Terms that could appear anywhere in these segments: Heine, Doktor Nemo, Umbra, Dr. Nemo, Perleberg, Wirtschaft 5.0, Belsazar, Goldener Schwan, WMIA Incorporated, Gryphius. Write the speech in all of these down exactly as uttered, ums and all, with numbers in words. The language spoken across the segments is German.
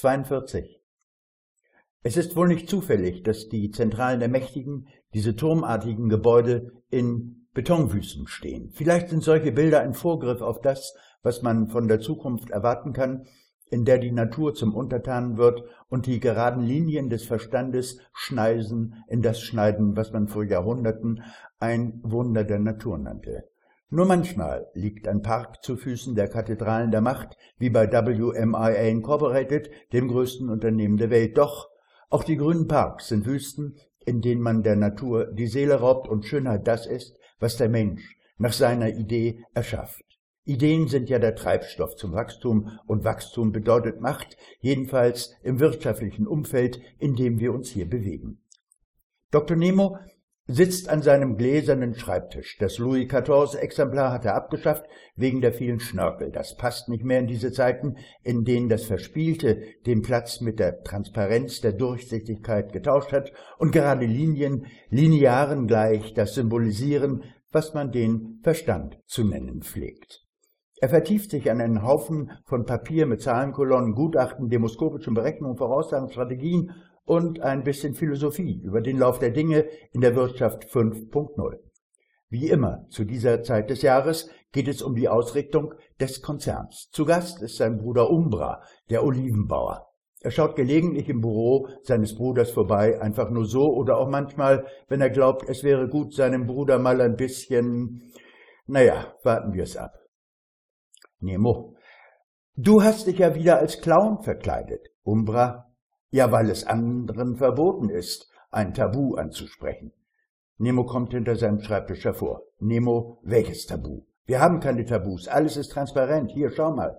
zweiundvierzig. Es ist wohl nicht zufällig, dass die Zentralen der Mächtigen, diese turmartigen Gebäude, in Betonwüsten stehen. Vielleicht sind solche Bilder ein Vorgriff auf das, was man von der Zukunft erwarten kann, in der die Natur zum Untertan wird und die geraden Linien des Verstandes schneisen in das Schneiden, was man vor Jahrhunderten ein Wunder der Natur nannte. Nur manchmal liegt ein Park zu Füßen der Kathedralen der Macht, wie bei W M I A Incorporated, dem größten Unternehmen der Welt. Doch auch die grünen Parks sind Wüsten, in denen man der Natur die Seele raubt und Schönheit das ist, was der Mensch nach seiner Idee erschafft. Ideen sind ja der Treibstoff zum Wachstum, und Wachstum bedeutet Macht, jedenfalls im wirtschaftlichen Umfeld, in dem wir uns hier bewegen. Doktor Nemo sitzt an seinem gläsernen Schreibtisch. Das Louis der Vierzehnte-Exemplar hat er abgeschafft, wegen der vielen Schnörkel. Das passt nicht mehr in diese Zeiten, in denen das Verspielte den Platz mit der Transparenz, der Durchsichtigkeit getauscht hat und gerade Linien, Linearen gleich, das symbolisieren, was man den Verstand zu nennen pflegt. Er vertieft sich an einen Haufen von Papier mit Zahlenkolonnen, Gutachten, demoskopischen Berechnungen, Voraussagen, Strategien und ein bisschen Philosophie über den Lauf der Dinge in der Wirtschaft fünf Punkt null. Wie immer zu dieser Zeit des Jahres geht es um die Ausrichtung des Konzerns. Zu Gast ist sein Bruder Umbra, der Olivenbauer. Er schaut gelegentlich im Büro seines Bruders vorbei, einfach nur so oder auch manchmal, wenn er glaubt, es wäre gut, seinem Bruder mal ein bisschen... Naja, warten wir es ab. Nemo, du hast dich ja wieder als Clown verkleidet. Umbra, ja, weil es anderen verboten ist, ein Tabu anzusprechen. Nemo kommt hinter seinem Schreibtisch hervor. Nemo, welches Tabu? Wir haben keine Tabus, alles ist transparent. Hier, schau mal.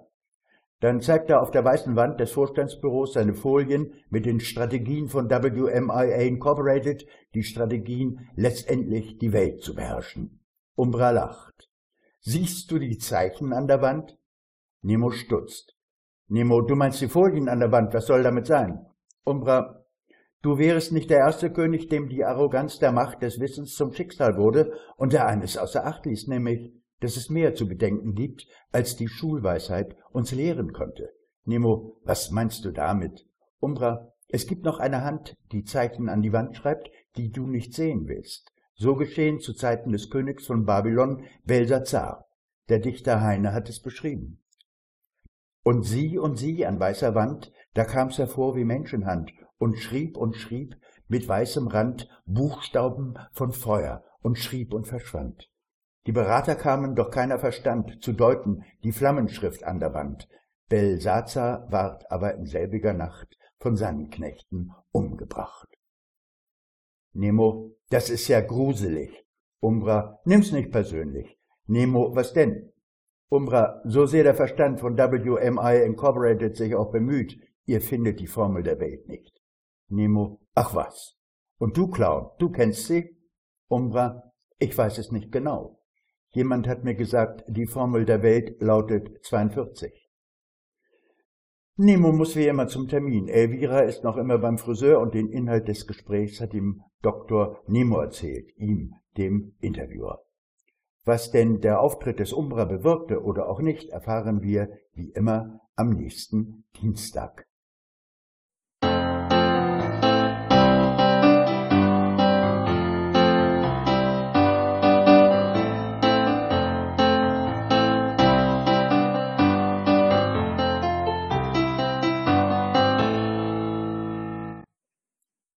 Dann zeigt er auf der weißen Wand des Vorstandsbüros seine Folien mit den Strategien von W M I A Incorporated, die Strategien, letztendlich die Welt zu beherrschen. Umbra lacht. Siehst du die Zeichen an der Wand? Nemo stutzt. Nemo, du meinst die Folien an der Wand, was soll damit sein? Umbra, du wärest nicht der erste König, dem die Arroganz der Macht des Wissens zum Schicksal wurde und der eines außer Acht ließ, nämlich... dass es mehr zu bedenken gibt, als die Schulweisheit uns lehren konnte. Nemo, was meinst du damit? Umbra, es gibt noch eine Hand, die Zeichen an die Wand schreibt, die du nicht sehen willst. So geschehen zu Zeiten des Königs von Babylon, Belsazar. Der Dichter Heine hat es beschrieben. Und sie und sie an weißer Wand, da kam's hervor wie Menschenhand und schrieb und schrieb mit weißem Rand Buchstaben von Feuer und schrieb und verschwand. Die Berater kamen, doch keiner verstand zu deuten die Flammenschrift an der Wand. Belsazar ward aber in selbiger Nacht von seinen Knechten umgebracht. Nemo, das ist ja gruselig. Umbra, nimm's nicht persönlich. Nemo, was denn? Umbra, so sehr der Verstand von W M I Incorporated sich auch bemüht, ihr findet die Formel der Welt nicht. Nemo, ach was. Und du, Clown, du kennst sie? Umbra, ich weiß es nicht genau. Jemand hat mir gesagt, die Formel der Welt lautet zweiundvierzig. Nemo muss wie immer zum Termin. Elvira ist noch immer beim Friseur und den Inhalt des Gesprächs hat ihm Doktor Nemo erzählt, ihm, dem Interviewer. Was denn der Auftritt des Umbra bewirkte oder auch nicht, erfahren wir wie immer am nächsten Dienstag.